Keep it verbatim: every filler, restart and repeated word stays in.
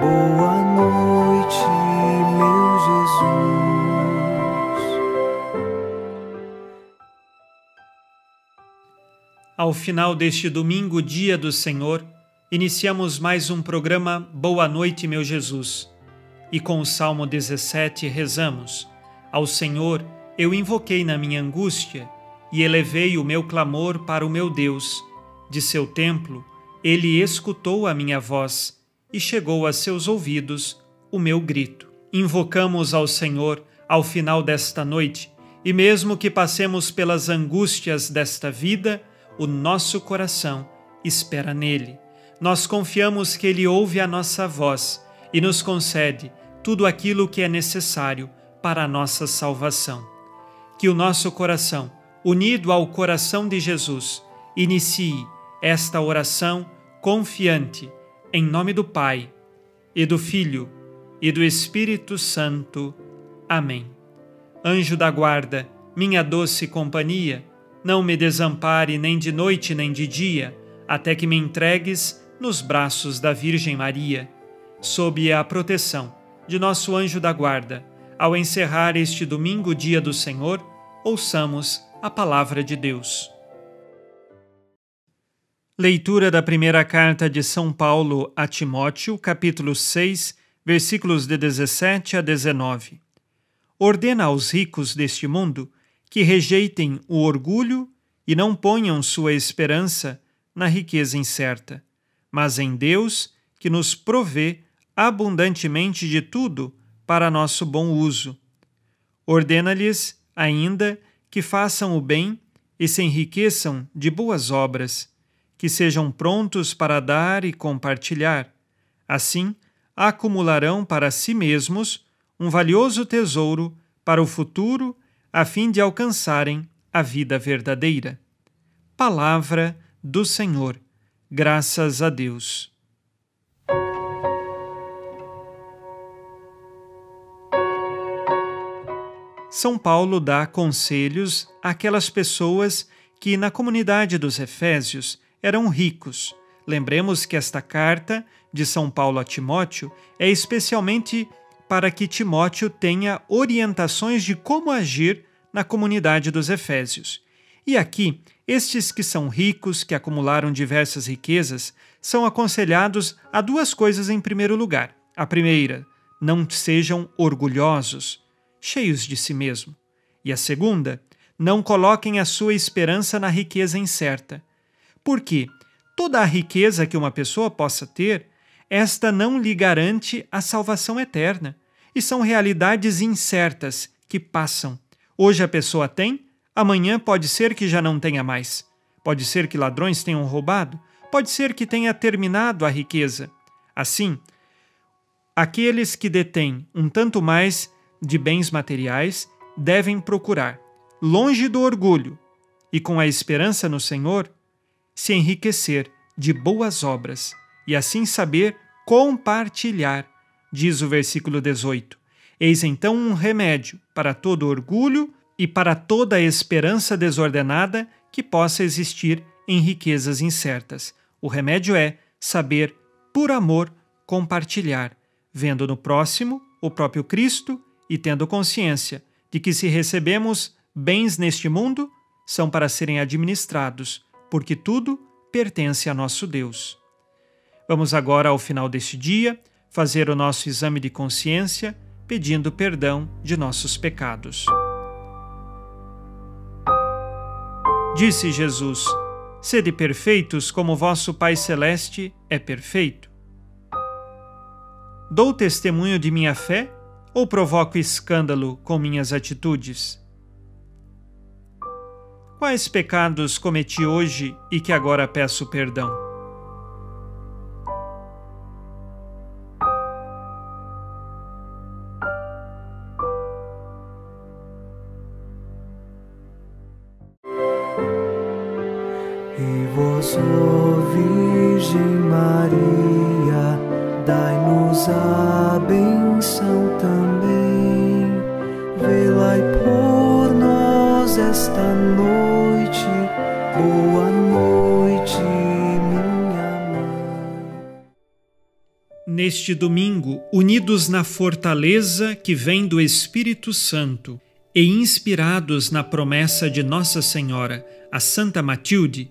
Boa noite, meu Jesus. Ao final deste domingo, dia do Senhor, iniciamos mais um programa Boa Noite, meu Jesus. E com o Salmo dezessete rezamos: Ao Senhor eu invoquei na minha angústia e elevei o meu clamor para o meu Deus. De seu templo ele escutou a minha voz e chegou a seus ouvidos o meu grito. Invocamos ao Senhor ao final desta noite, e mesmo que passemos pelas angústias desta vida, o nosso coração espera nele. Nós confiamos que ele ouve a nossa voz e nos concede tudo aquilo que é necessário para a nossa salvação. Que o nosso coração, unido ao coração de Jesus, inicie esta oração confiante, em nome do Pai, e do Filho, e do Espírito Santo. Amém. Anjo da guarda, minha doce companhia, não me desampare nem de noite nem de dia, até que me entregues nos braços da Virgem Maria. Sob a proteção de nosso anjo da guarda, ao encerrar este domingo, dia do Senhor, ouçamos a palavra de Deus. Leitura da primeira carta de São Paulo a Timóteo, capítulo seis, versículos de dezessete a dezenove. Ordena aos ricos deste mundo que rejeitem o orgulho e não ponham sua esperança na riqueza incerta, mas em Deus, que nos provê abundantemente de tudo para nosso bom uso. Ordena-lhes, ainda, que façam o bem e se enriqueçam de boas obras, que sejam prontos para dar e compartilhar. Assim, acumularão para si mesmos um valioso tesouro para o futuro, a fim de alcançarem a vida verdadeira. Palavra do Senhor. Graças a Deus. São Paulo dá conselhos àquelas pessoas que, na comunidade dos Efésios, eram ricos. Lembremos que esta carta de São Paulo a Timóteo é especialmente para que Timóteo tenha orientações de como agir na comunidade dos Efésios. E aqui, estes que são ricos, que acumularam diversas riquezas, são aconselhados a duas coisas em primeiro lugar. A primeira, não sejam orgulhosos, cheios de si mesmo. E a segunda, não coloquem a sua esperança na riqueza incerta. Porque toda a riqueza que uma pessoa possa ter, esta não lhe garante a salvação eterna. E são realidades incertas que passam. Hoje a pessoa tem, amanhã pode ser que já não tenha mais. Pode ser que ladrões tenham roubado, pode ser que tenha terminado a riqueza. Assim, aqueles que detêm um tanto mais de bens materiais devem procurar, longe do orgulho e com a esperança no Senhor, se enriquecer de boas obras e assim saber compartilhar, diz o versículo dezoito. Eis então um remédio para todo orgulho e para toda esperança desordenada que possa existir em riquezas incertas. O remédio é saber, por amor, compartilhar, vendo no próximo o próprio Cristo e tendo consciência de que, se recebemos bens neste mundo, são para serem administrados, porque tudo pertence a nosso Deus. Vamos agora, ao final deste dia, fazer o nosso exame de consciência, pedindo perdão de nossos pecados. Disse Jesus: sede perfeitos como vosso Pai Celeste é perfeito. Dou testemunho de minha fé ou provoco escândalo com minhas atitudes? Quais pecados cometi hoje e que agora peço perdão? E vós, ó Virgem Maria, dai-nos a benção também. Velai por nós esta noite, boa noite, minha mãe. Neste domingo, unidos na fortaleza que vem do Espírito Santo e inspirados na promessa de Nossa Senhora, a Santa Matilde,